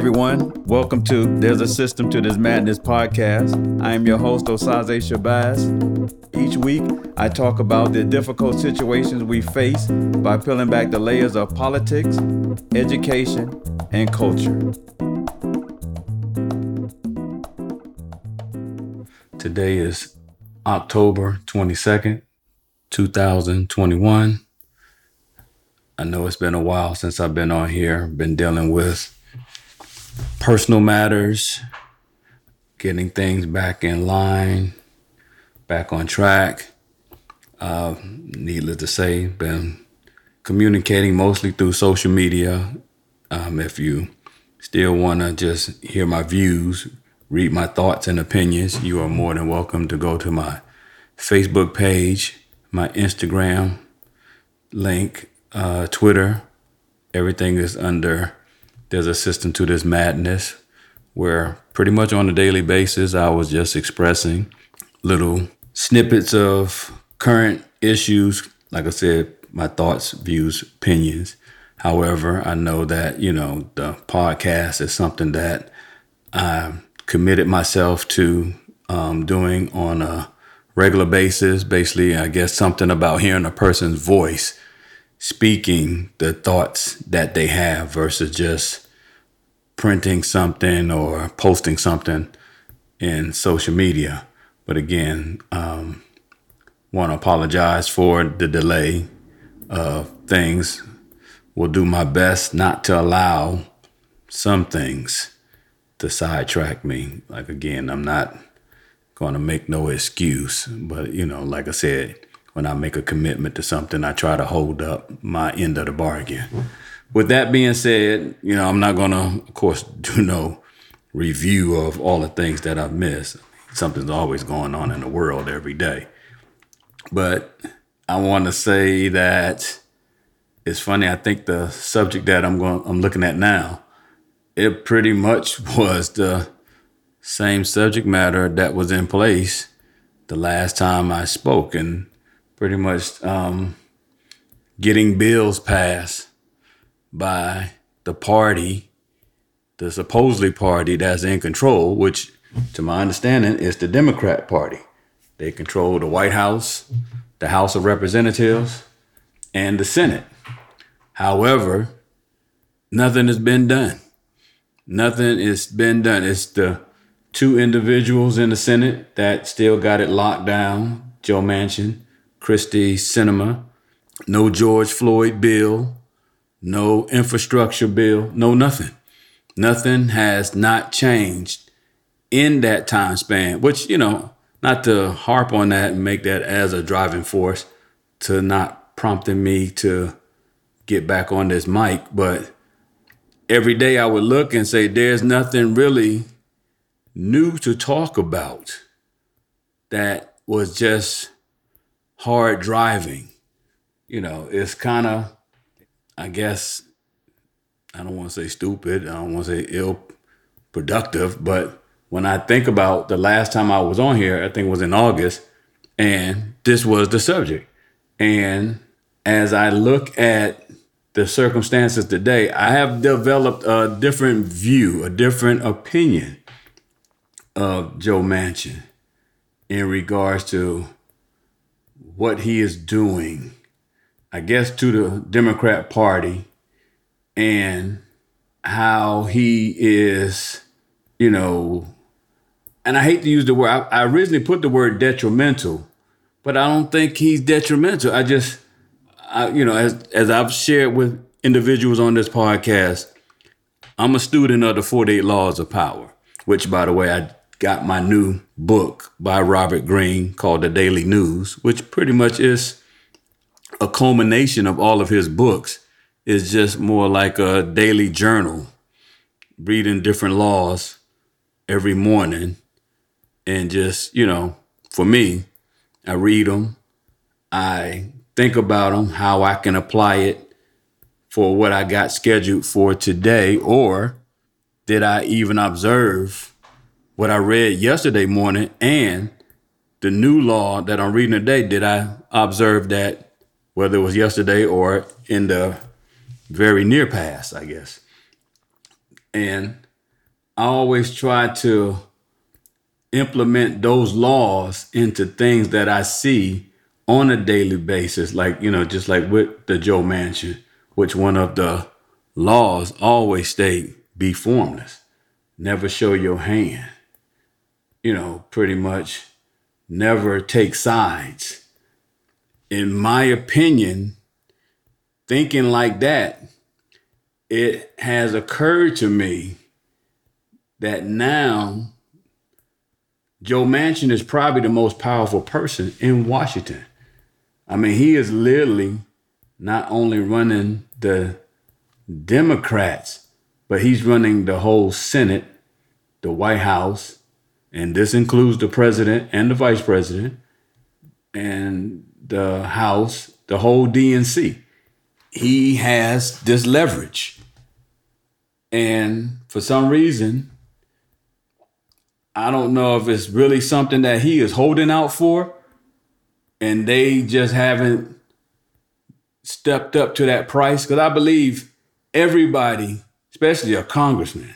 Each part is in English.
everyone. Welcome to There's a System to This Madness podcast. I am your host, Osazé Shabazz. Each week, I talk about the difficult situations we face by peeling back the layers of politics, education, and culture. Today is October 22nd, 2021. I know it's been a while since I've been on here, been dealing with personal matters, getting things back in line, back on track. Needless to say, been communicating mostly through social media. If you still want to just hear my views, read my thoughts and opinions, you are more than welcome to go to my Facebook page, my Instagram link, Twitter. Everything is under There's a System to This Madness, where pretty much on a daily basis, I was just expressing little snippets of current issues. Like I said, my thoughts, views, opinions. However, I know that, the podcast is something that I committed myself to doing on a regular basis. Basically, I guess something about hearing a person's voice speaking the thoughts that they have versus just printing something or posting something in social media. But again, want to apologize for the delay of things. Will do my best not to allow some things to sidetrack me. Like, again, I'm not going to make no excuse, but like I said, when I make a commitment to something, I try to hold up my end of the bargain. With that being said, I'm not going to, of course, do no review of all the things that I've missed. Something's always going on in the world every day. But I want to say that it's funny. I think the subject that I'm looking at now, it pretty much was the same subject matter that was in place the last time I spoke. And pretty much getting bills passed by the party, the supposedly party that's in control, which to my understanding is the Democrat Party. They control the White House, the House of Representatives, and the Senate. However, nothing has been done. Nothing has been done. It's the two individuals in the Senate that still got it locked down, Joe Manchin, Kyrsten Sinema, no George Floyd bill, no infrastructure bill, no nothing. Nothing has not changed in that time span, which, not to harp on that and make that as a driving force to not prompting me to get back on this mic. But every day I would look and say, there's nothing really new to talk about that was just hard driving. It's kind of, I guess, I don't want to say stupid, I don't want to say ill productive, but when I think about the last time I was on here, I think it was in August, and this was the subject. And as I look at the circumstances today, I have developed a different view, a different opinion of Joe Manchin in regards to what he is doing, I guess, to the Democrat Party, and how he is, and I hate to use the word, I originally put the word detrimental, but I don't think he's detrimental. I just, as I've shared with individuals on this podcast, I'm a student of the 48 Laws of Power, which, by the way, I got my new book by Robert Greene called The Daily News, which pretty much is a culmination of all of his books. It's just more like a daily journal, reading different laws every morning. And just, for me, I read them. I think about them, how I can apply it for what I got scheduled for today. Or did I even observe what I read yesterday morning and the new law that I'm reading today? Did I observe that, whether it was yesterday or in the very near past, I guess? And I always try to implement those laws into things that I see on a daily basis. Like, you know, just like with the Joe Manchin, which one of the laws always state, be formless, never show your hand, you know, pretty much never take sides. In my opinion, thinking like that, it has occurred to me that now Joe Manchin is probably the most powerful person in Washington. I mean, he is literally not only running the Democrats, but he's running the whole Senate, the White House, and this includes the president and the vice president and the House, the whole DNC. He has this leverage. And for some reason, I don't know if it's really something that he is holding out for, and they just haven't stepped up to that price. Because I believe everybody, especially a congressman,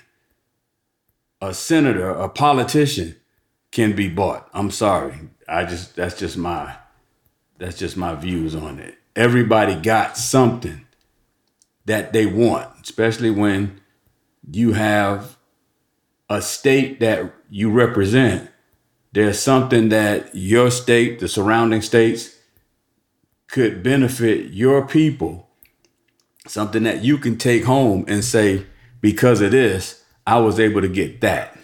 a senator, a politician, can be bought. I'm sorry. That's just my views on it. Everybody got something that they want, especially when you have a state that you represent. There's something that your state, the surrounding states, could benefit your people, something that you can take home and say, because of this, I was able to get that.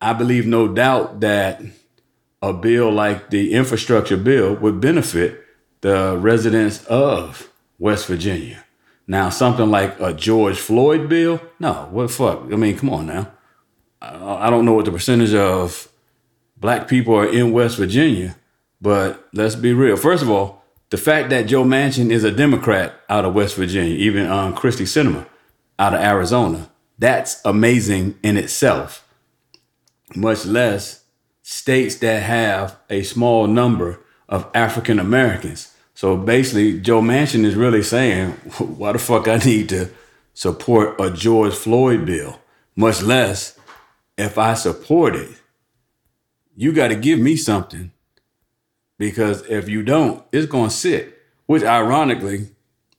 I believe no doubt that a bill like the infrastructure bill would benefit the residents of West Virginia. Now, something like a George Floyd bill? No, what the fuck? I mean, come on now. I don't know what the percentage of black people are in West Virginia, but let's be real. First of all, the fact that Joe Manchin is a Democrat out of West Virginia, even Kyrsten Sinema out of Arizona, that's amazing in itself. Much less states that have a small number of African Americans. So basically, Joe Manchin is really saying, why the fuck I need to support a George Floyd bill, much less if I support it. You got to give me something, because if you don't, it's going to sit, which ironically,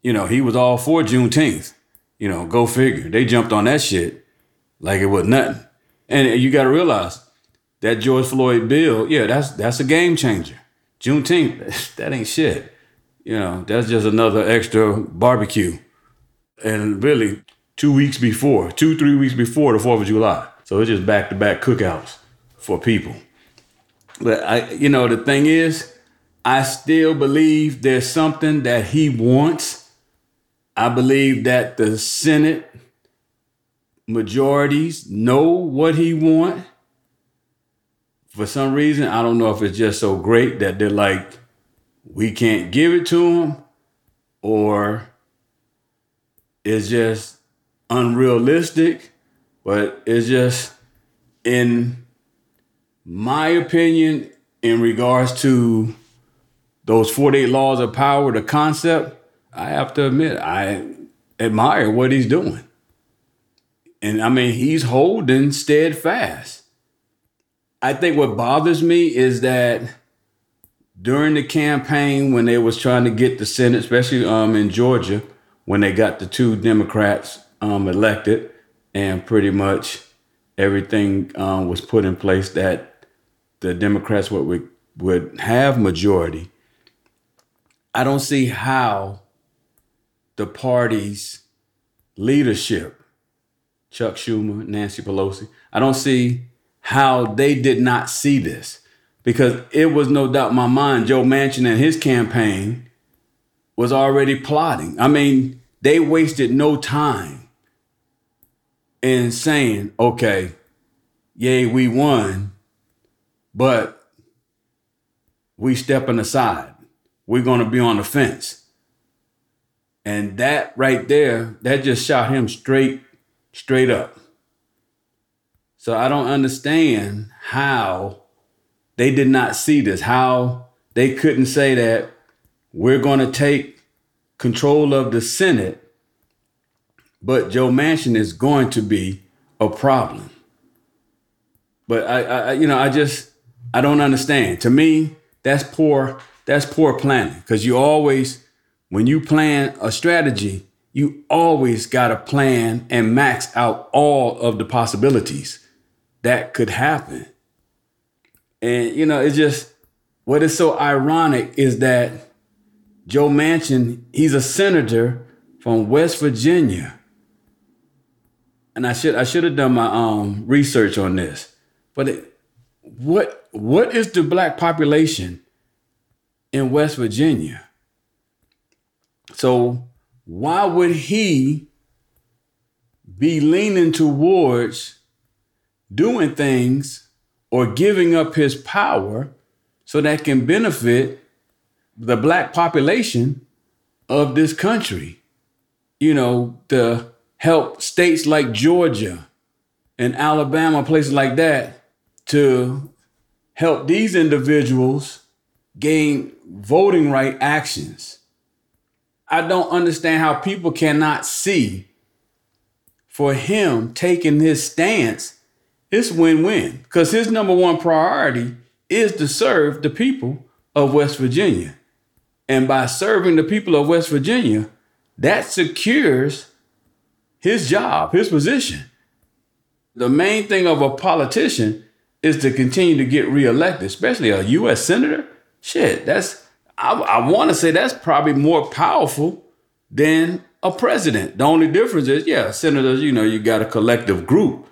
you know, he was all for Juneteenth. You know, go figure. They jumped on that shit like it was nothing. And you got to realize that George Floyd bill, yeah, that's a game changer. Juneteenth, that ain't shit. You know, that's just another extra barbecue. And really, 3 weeks before the 4th of July. So it's just back-to-back cookouts for people. But, the thing is, I still believe there's something that he wants. I believe that the Senate majorities know what he wants. For some reason, I don't know if it's just so great that they're like, we can't give it to him, or it's just unrealistic, but it's just, in my opinion, in regards to those 48 laws of power, the concept, I have to admit, I admire what he's doing. And I mean, he's holding steadfast. I think what bothers me is that during the campaign, when they was trying to get the Senate, especially in Georgia, when they got the two Democrats elected, and pretty much everything was put in place that the Democrats would have majority, I don't see how the party's leadership, Chuck Schumer, Nancy Pelosi, I don't see how they did not see this. Because it was no doubt in my mind, Joe Manchin and his campaign was already plotting. I mean, they wasted no time in saying, okay, yay, we won, but we stepping aside. We're going to be on the fence. And that right there, that just shot him straight up. So I don't understand how they did not see this, how they couldn't say that we're going to take control of the Senate, but Joe Manchin is going to be a problem. But I don't understand. To me, that's poor planning. Cause you always, when you plan a strategy, you always gotta plan and max out all of the possibilities that could happen. And it's just, what is so ironic is that Joe Manchin, he's a senator from West Virginia. And I should have done my research on this. But what is the black population in West Virginia? So why would he be leaning towards doing things or giving up his power so that can benefit the black population of this country? To help states like Georgia and Alabama, places like that, to help these individuals gain voting right actions. I don't understand how people cannot see, for him taking his stance, it's win-win, because his number one priority is to serve the people of West Virginia. And by serving the people of West Virginia, that secures his job, his position. The main thing of a politician is to continue to get reelected, especially a U.S. senator. I want to say that's probably more powerful than a president. The only difference is, senators, you got a collective group.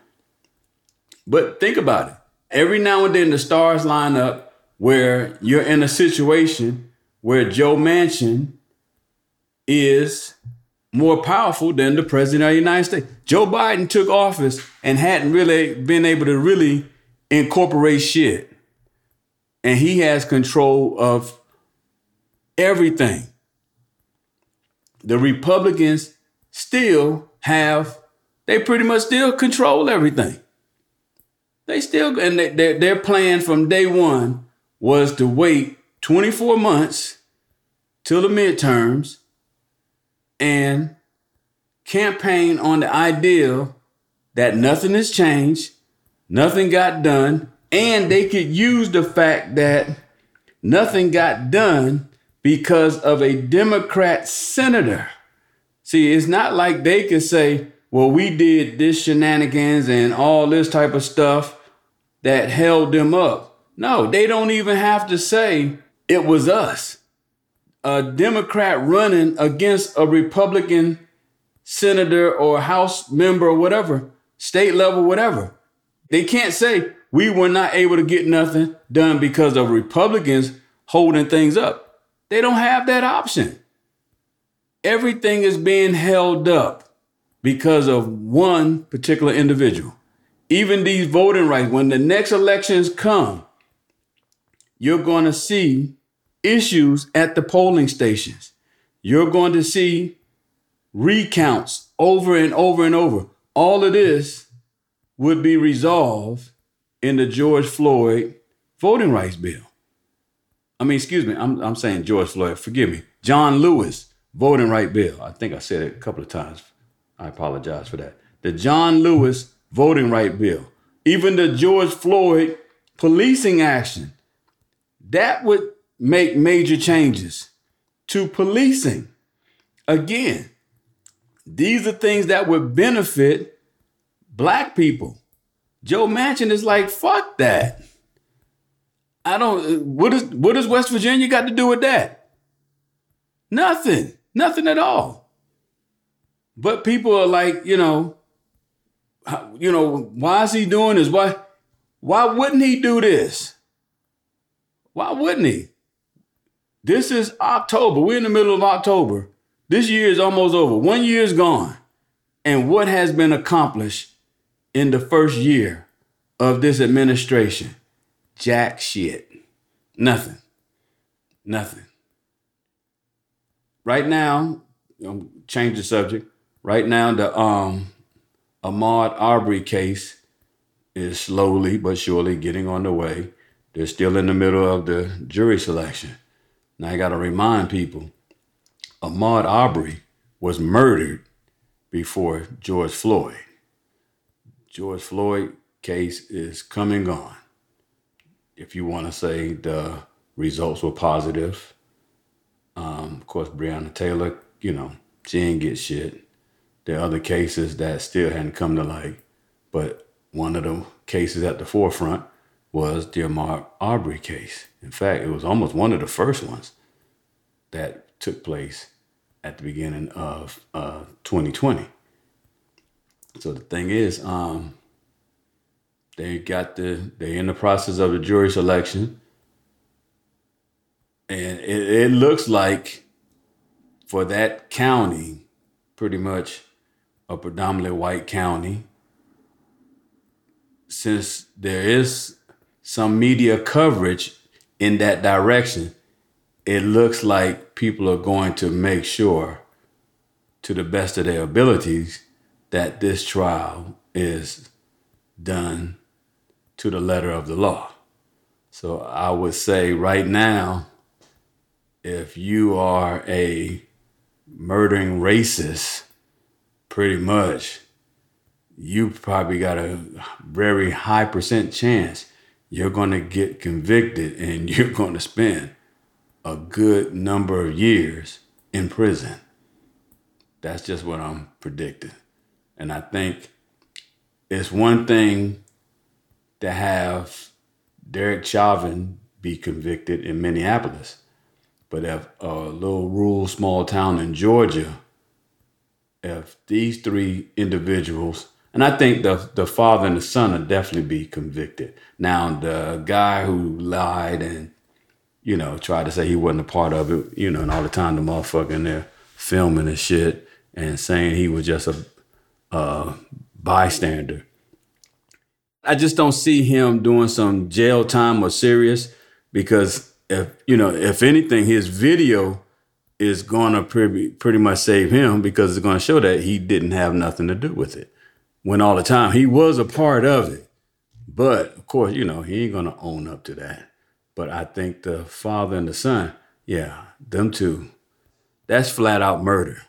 But think about it. Every now and then the stars line up where you're in a situation where Joe Manchin is more powerful than the president of the United States. Joe Biden took office and hadn't really been able to really incorporate shit. And he has control of everything. The Republicans pretty much still control everything. Their plan from day one was to wait 24 months till the midterms and campaign on the idea that nothing has changed, nothing got done, and they could use the fact that nothing got done because of a Democrat senator. See, it's not like they could say, well, we did this shenanigans and all this type of stuff that held them up. No, they don't even have to say it was us. A Democrat running against a Republican senator or House member or whatever, state level, whatever. They can't say we were not able to get nothing done because of Republicans holding things up. They don't have that option. Everything is being held up because of one particular individual. Even these voting rights, when the next elections come, you're going to see issues at the polling stations. You're going to see recounts over and over and over. All of this would be resolved in the George Floyd voting rights bill. I'm saying George Floyd, forgive me. John Lewis voting right bill. I think I said it a couple of times. I apologize for that. The John Lewis voting right bill, even the George Floyd policing action, that would make major changes to policing. Again, these are things that would benefit black people. Joe Manchin is like, fuck that. What does West Virginia got to do with that? Nothing at all. But people are like, why is he doing this? Why wouldn't he do this? Why wouldn't he? This is October. We're in the middle of October. This year is almost over. 1 year is gone. And what has been accomplished in the first year of this administration? Jack shit. Nothing. Right now, change the subject. Right now, the Ahmaud Arbery case is slowly but surely getting on the way. They're still in the middle of the jury selection. Now, I got to remind people, Ahmaud Arbery was murdered before George Floyd. George Floyd case is come and gone. If you want to say the results were positive. Of course, Breonna Taylor, you know, she didn't get shit. There are other cases that still hadn't come to light, but one of the cases at the forefront was the Ahmaud Arbery case. In fact, it was almost one of the first ones that took place at the beginning of 2020. So the thing is, they're in the process of the jury selection. And it looks like for that county, pretty much a predominantly white county, since there is some media coverage in that direction, it looks like people are going to make sure, to the best of their abilities, that this trial is done to the letter of the law. So I would say right now, if you are a murdering racist, pretty much, you probably got a very high % chance you're going to get convicted and you're going to spend a good number of years in prison. That's just what I'm predicting. And I think it's one thing to have Derek Chauvin be convicted in Minneapolis. But if a little rural small town in Georgia, if these three individuals, and I think the father and the son will definitely be convicted. Now, the guy who lied and, you know, tried to say he wasn't a part of it, you know, and all the time the motherfucker in there filming and shit and saying he was just a bystander. I just don't see him doing some jail time or serious because... If anything, his video is going to pretty much save him because it's going to show that he didn't have nothing to do with it. When all the time he was a part of it. But of course, you know, he ain't going to own up to that. But I think the father and the son, yeah, them two, that's flat out murder.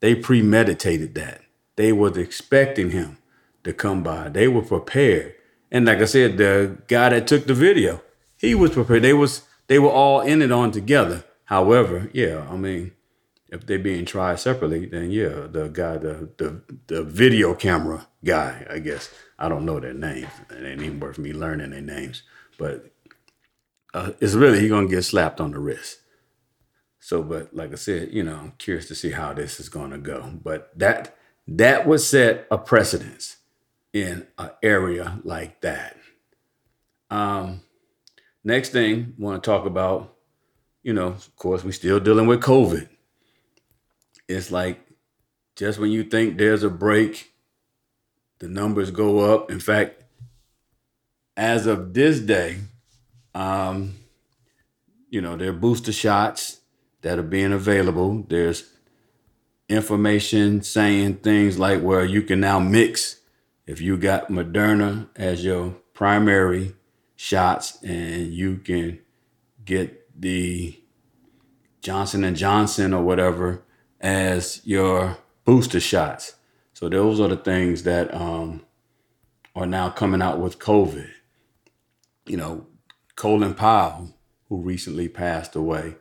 They premeditated that. They was expecting him to come by. They were prepared. And like I said, the guy that took the video, he was prepared. They were all in it on together. However, yeah, I mean, if they're being tried separately, then yeah, the guy, the video camera guy, I guess. I don't know their names. It ain't even worth me learning their names. But it's really, he's going to get slapped on the wrist. So, but like I said, you know, I'm curious to see how this is going to go. But that would set a precedence in an area like that. Next thing I want to talk about, you know, of course, we're still dealing with COVID. It's like just when you think there's a break, the numbers go up. In fact, as of this day, you know, there are booster shots that are being available. There's information saying things like where you can now mix if you got Moderna as your primary shots, and you can get the Johnson & Johnson or whatever as your booster shots. So those are the things that are now coming out with COVID. You know, Colin Powell, who recently passed away,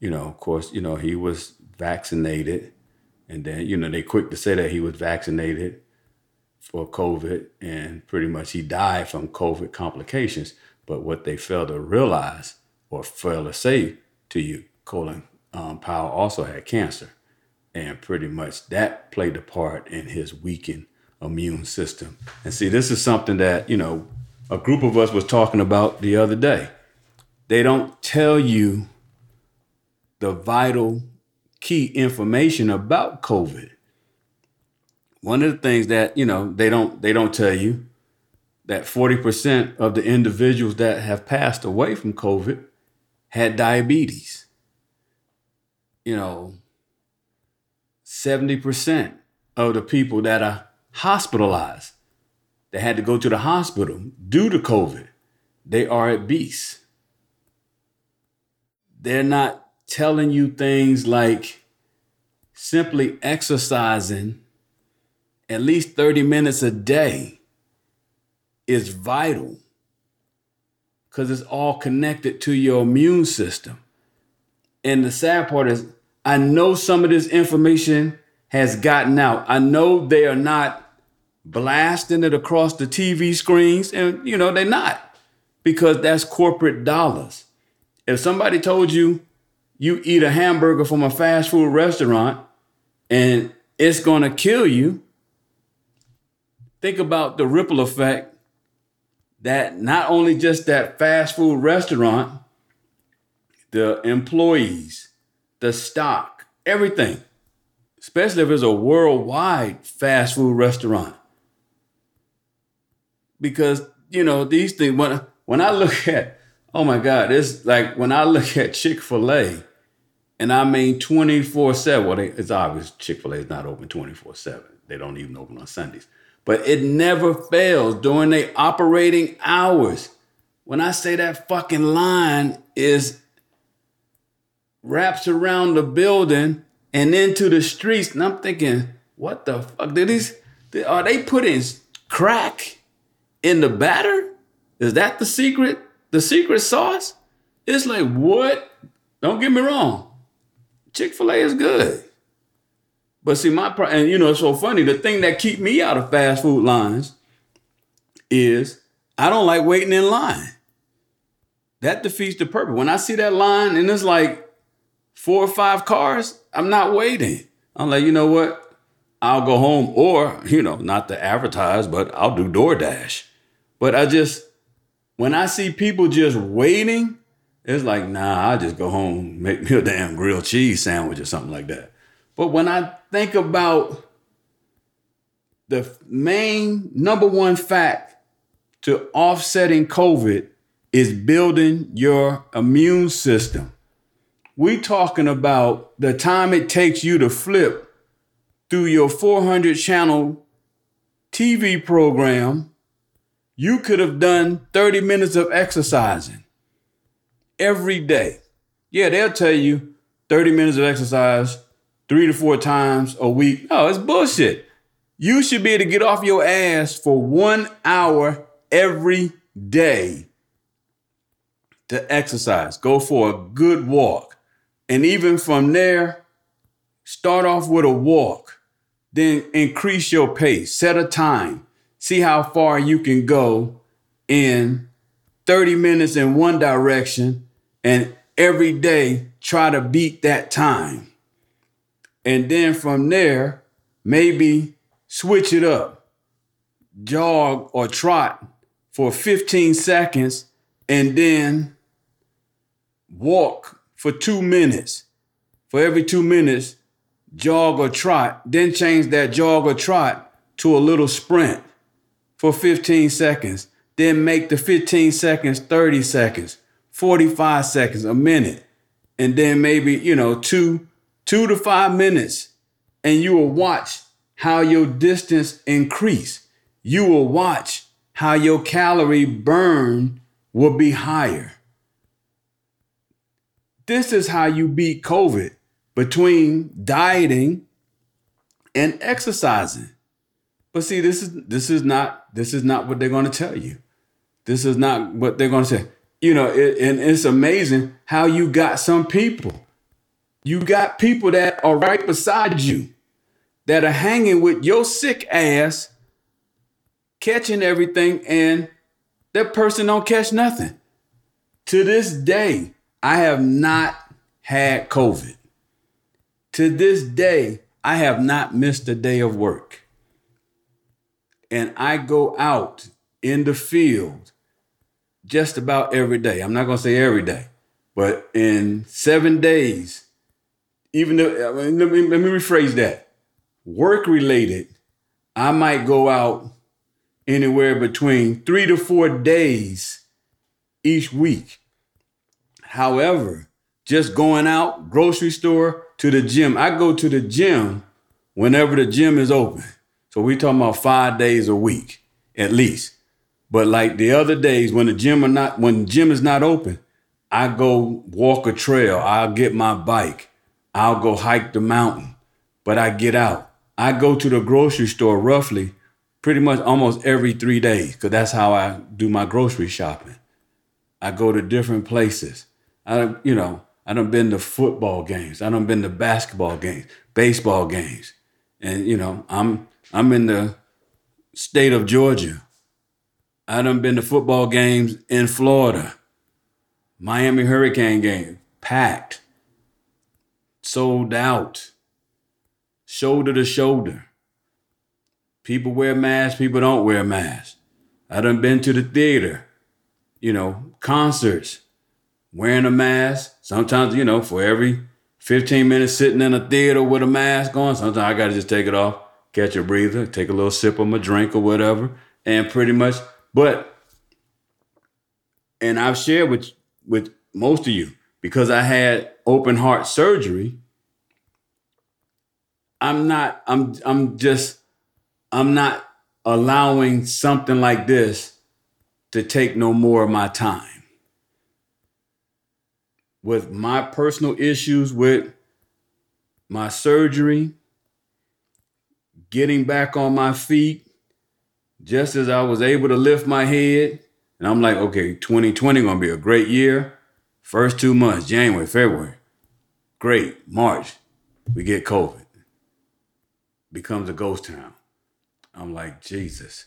you know, of course, you know, he was vaccinated. And then, you know, they quick to say that he was vaccinated for COVID, and pretty much he died from COVID complications. But what they fail to realize or fail to say to you, Colin Powell also had cancer, and pretty much that played a part in his weakened immune system. And see, this is something that, you know, a group of us was talking about the other day. They don't tell you the vital key information about COVID. One of the things that, you know, they don't tell you that 40% of the individuals that have passed away from COVID had diabetes. You know, 70% of the people that are hospitalized, that had to go to the hospital due to COVID, they are obese. They're not telling you things like simply exercising at least 30 minutes a day is vital because it's all connected to your immune system. And the sad part is, I know some of this information has gotten out. I know they are not blasting it across the TV screens, and, you know, they're not, because that's corporate dollars. If somebody told you you eat a hamburger from a fast food restaurant and it's going to kill you, think about the ripple effect that not only just that fast food restaurant, the employees, the stock, everything, especially if it's a worldwide fast food restaurant. Because, you know, these things, when I look at, oh my God, it's like when I look at Chick-fil-A, and I mean 24/7, well, it's obvious Chick-fil-A is not open 24/7. They don't even open on Sundays. But it never fails during their operating hours. When I say that fucking line is wraps around the building and into the streets, and I'm thinking, what the fuck? Are they putting crack in the batter? Is that the secret? The secret sauce? It's like, what? Don't get me wrong. Chick-fil-A is good. But see, and you know, it's so funny. The thing that keep me out of fast food lines is I don't like waiting in line. That defeats the purpose. When I see that line and it's like 4 or 5 cars, I'm not waiting. I'm like, you know what? I'll go home, or, you know, not to advertise, but I'll do DoorDash. But when I see people just waiting, it's like, nah, I'll just go home, make me a damn grilled cheese sandwich or something like that. But when I think about the main number one fact to offsetting COVID is building your immune system. We talking about the time it takes you to flip through your 400-channel TV program, you could have done 30 minutes of exercising every day. Yeah, they'll tell you 30 minutes of exercise 3 to 4 times a week. No, it's bullshit. You should be able to get off your ass for 1 hour every day to exercise. Go for a good walk. And even from there, start off with a walk. Then increase your pace, set a time, see how far you can go in 30 minutes in one direction, and every day try to beat that time. And then from there, maybe switch it up, jog or trot for 15 seconds, and then walk for 2 minutes. For every 2 minutes, jog or trot, then change that jog or trot to a little sprint for 15 seconds, then make the 15 seconds 30 seconds, 45 seconds, a minute, and then maybe, you know, 2 to 5 minutes, and you will watch how your distance increase. You will watch how your calorie burn will be higher. This is how you beat COVID. Between dieting and exercising. But see, this is not what they're going to tell you. This is not what they're going to say. You know, and it's amazing how you got some people. You got people that are right beside you, that are hanging with your sick ass, catching everything, and that person don't catch nothing. To this day, I have not had COVID. To this day, I have not missed a day of work. And I go out in the field just about every day. I'm not going to say every day, but in 7 days, even though, let me rephrase that. Work related, I might go out anywhere between 3 to 4 days each week. However, just going out, grocery store, to the gym. I go to the gym whenever the gym is open. So we're talking about 5 days a week, at least. But like the other days when the gym is not open, I go walk a trail. I'll get my bike. I'll go hike the mountain. But I get out. I go to the grocery store roughly pretty much almost every 3 days, because that's how I do my grocery shopping. I go to different places. I done been to football games. I done been to basketball games, baseball games. And, I'm in the state of Georgia. I done been to football games in Florida. Miami Hurricane game, packed, sold out, shoulder to shoulder. People wear masks, people don't wear masks. I done been to the theater, concerts, wearing a mask. Sometimes, for every 15 minutes sitting in a theater with a mask on, sometimes I got to just take it off, catch a breather, take a little sip of my drink or whatever, and pretty much, and I've shared with most of you, because I had open heart surgery, I'm not allowing something like this to take no more of my time. With my personal issues with my surgery, getting back on my feet, just as I was able to lift my head, and I'm like, okay, 2020 gonna be a great year. First 2 months, January, February, great. March, we get COVID. Becomes a ghost town. I'm like, Jesus.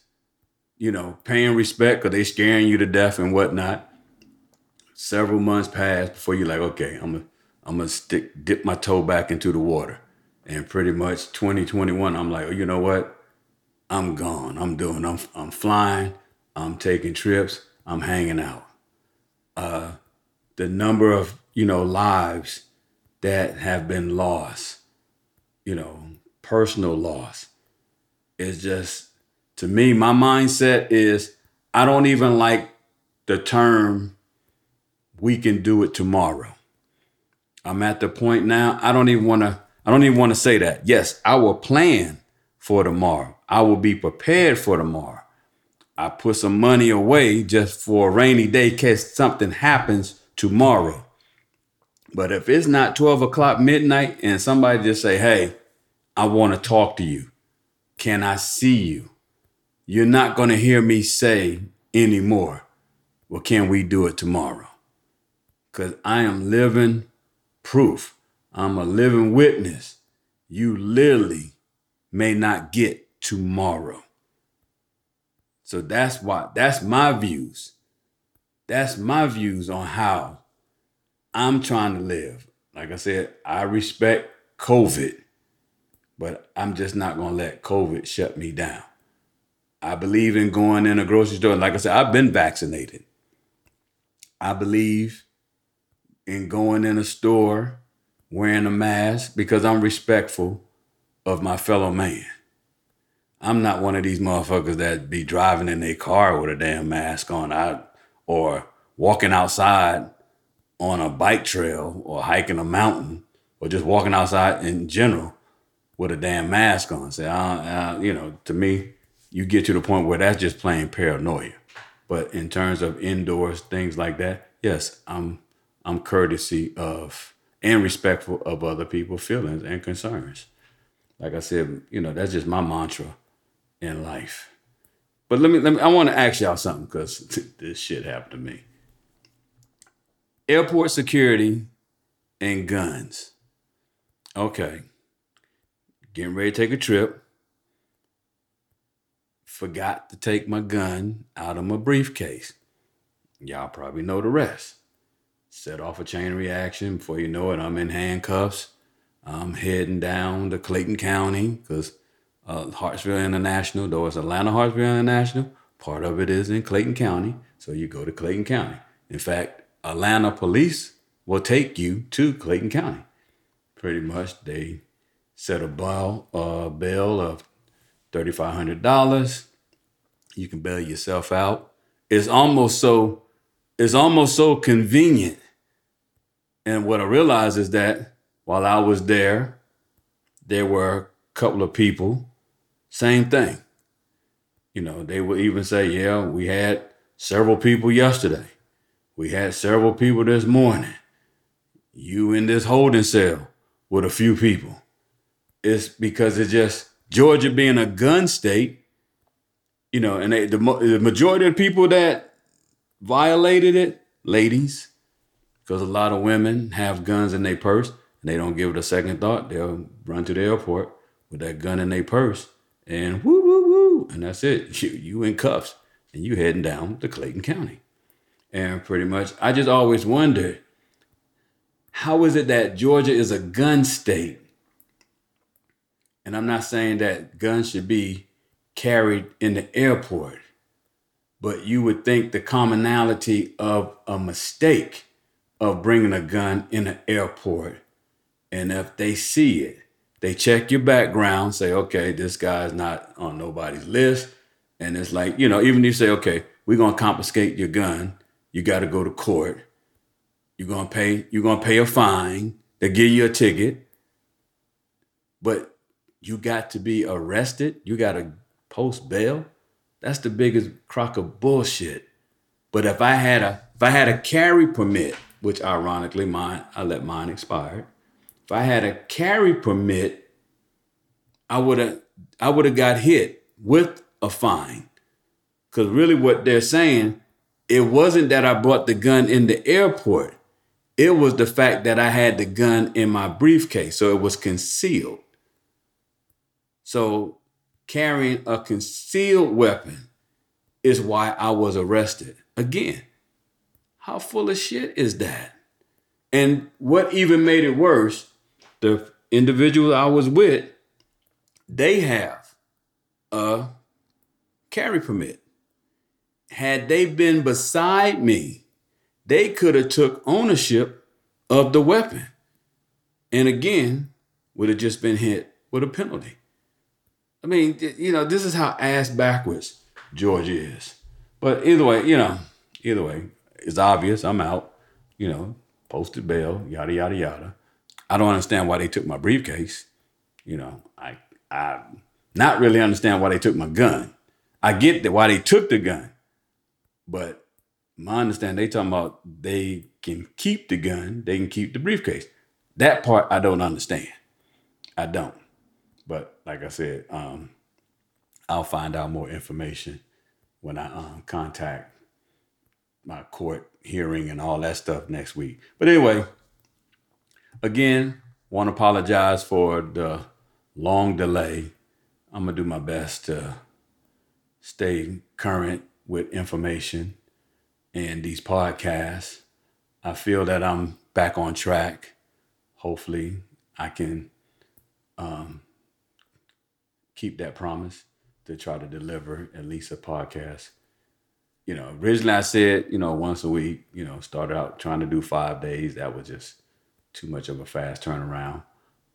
Paying respect because they scaring you to death and whatnot. Several months pass before you're like, okay, I'm gonna dip my toe back into the water. And pretty much 2021, I'm like, oh, you know what? I'm gone. I'm flying. I'm taking trips. I'm hanging out. The number of, lives that have been lost, personal loss, is just, to me, my mindset is, I don't even like the term, we can do it tomorrow. I'm at the point now, I don't even want to say that. Yes, I will plan for tomorrow. I will be prepared for tomorrow. I put some money away just for a rainy day in case something happens tomorrow. But if it's not 12 o'clock midnight and somebody just say, hey, I want to talk to you. Can I see you? You're not going to hear me say anymore, well, can we do it tomorrow? Because I am living proof. I'm a living witness. You literally may not get tomorrow. So that's why, that's my views. That's my views on how I'm trying to live. Like I said, I respect COVID, but I'm just not going to let COVID shut me down. I believe in going in a grocery store. Like I said, I've been vaccinated. I believe in going in a store wearing a mask because I'm respectful of my fellow man. I'm not one of these motherfuckers that be driving in their car with a damn mask on or walking outside on a bike trail or hiking a mountain or just walking outside in general with a damn mask on. So, to me, you get to the point where that's just plain paranoia. But in terms of indoors, things like that, yes, I'm courtesy of and respectful of other people's feelings and concerns. Like I said, that's just my mantra in life. But let me I want to ask y'all something because this shit happened to me. Airport security and guns. Okay. Getting ready to take a trip. Forgot to take my gun out of my briefcase. Y'all probably know the rest. Set off a chain reaction. Before you know it, I'm in handcuffs. I'm heading down to Clayton County because Hartsville International, though it's Atlanta Hartsville International, part of it is in Clayton County. So you go to Clayton County. In fact, Atlanta police will take you to Clayton County. Pretty much they set a bail of $3,500. You can bail yourself out. It's almost so convenient. And what I realized is that while I was there were a couple of people, same thing. They would even say, yeah, we had several people yesterday. We had several people this morning. You in this holding cell with a few people. It's because it's just Georgia being a gun state, You know, and they, the majority of people that violated it, ladies, because a lot of women have guns in their purse and they don't give it a second thought. They'll run to the airport with that gun in their purse and woo, woo, woo. And that's it. You in cuffs and you heading down to Clayton County. And pretty much, I just always wondered, how is it that Georgia is a gun state? And I'm not saying that guns should be carried in the airport, but you would think the commonality of a mistake of bringing a gun in an airport. And if they see it, they check your background, say, okay, this guy's not on nobody's list. And it's like, you know, even if you say, okay, we're going to confiscate your gun, you got to go to court. You're going to pay a fine. They give you a ticket, but you got to be arrested. You got to post bail. That's the biggest crock of bullshit. But if I had a carry permit, which ironically I let mine expire. If I had a carry permit, I would have got hit with a fine. Cause really what they're saying, it wasn't that I brought the gun in the airport. It was the fact that I had the gun in my briefcase. So it was concealed. So carrying a concealed weapon is why I was arrested. Again, how full of shit is that? And what even made it worse, the individual I was with, they have a carry permit. Had they been beside me, they could have took ownership of the weapon. And again, would have just been hit with a penalty. I mean, you know, this is how ass backwards George is. But either way, it's obvious. I'm out, you know, posted bail, yada, yada, yada. I don't understand why they took my briefcase. You know, I not really understand why they took my gun. I get that why they took the gun. But my understanding, they talking about they can keep the gun. They can keep the briefcase. That part I don't understand. I don't. But like I said, I'll find out more information when I contact my court hearing and all that stuff next week. But anyway, again, want to apologize for the long delay. I'm going to do my best to stay current with information and these podcasts. I feel that I'm back on track. Hopefully I can... keep that promise to try to deliver at least a podcast. You know, originally I said, you know, once a week, you know, started out trying to do 5 days. That was just too much of a fast turnaround.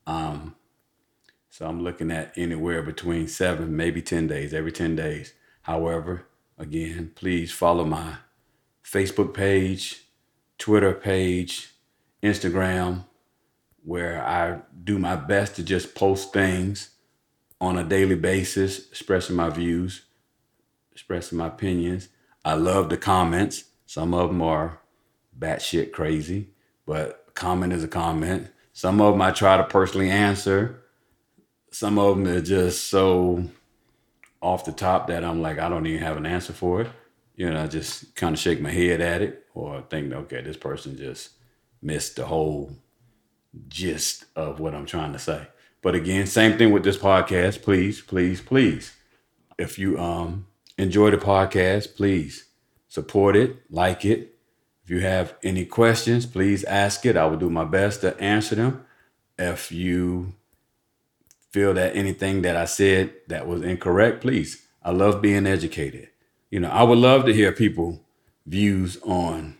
So I'm looking at anywhere between 7, maybe 10 days, every 10 days. However, again, please follow my Facebook page, Twitter page, Instagram, where I do my best to just post things on a daily basis, expressing my views, expressing my opinions. I love the comments. Some of them are batshit crazy, but a comment is a comment. Some of them I try to personally answer. Some of them are just so off the top that I'm like, I don't even have an answer for it. You know, I just kind of shake my head at it or think, okay, this person just missed the whole gist of what I'm trying to say. But again, same thing with this podcast. Please, please, please. If you enjoy the podcast, please support it, like it. If you have any questions, please ask it. I will do my best to answer them. If you feel that anything that I said that was incorrect, please. I love being educated. You know, I would love to hear people's views on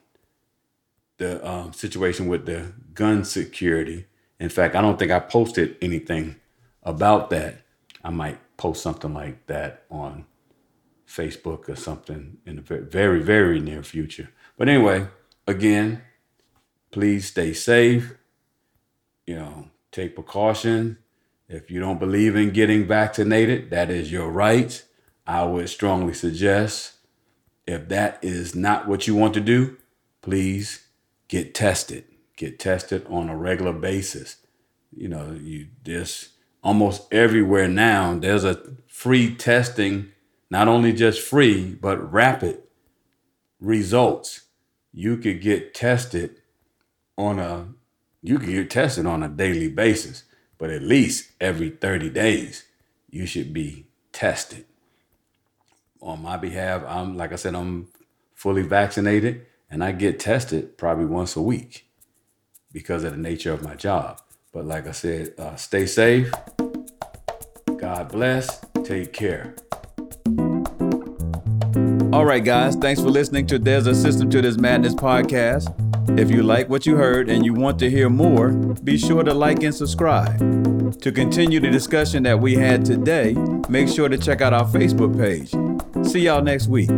the situation with the gun security. In fact, I don't think I posted anything about that. I might post something like that on Facebook or something in the very, very near future. But anyway, again, please stay safe. You know, take precaution. If you don't believe in getting vaccinated, that is your right. I would strongly suggest if that is not what you want to do, please get tested. Get tested on a regular basis. You know, there's almost everywhere now, there's a free testing not only just free, but rapid results. You could get tested on a daily basis, but at least every 30 days, you should be tested. On my behalf, I'm fully vaccinated and I get tested probably once a week because of the nature of my job. But like I said, stay safe. God bless. Take care. All right, guys. Thanks for listening to There's a System to This Madness podcast. If you like what you heard and you want to hear more, be sure to like and subscribe. To continue the discussion that we had today, make sure to check out our Facebook page. See y'all next week.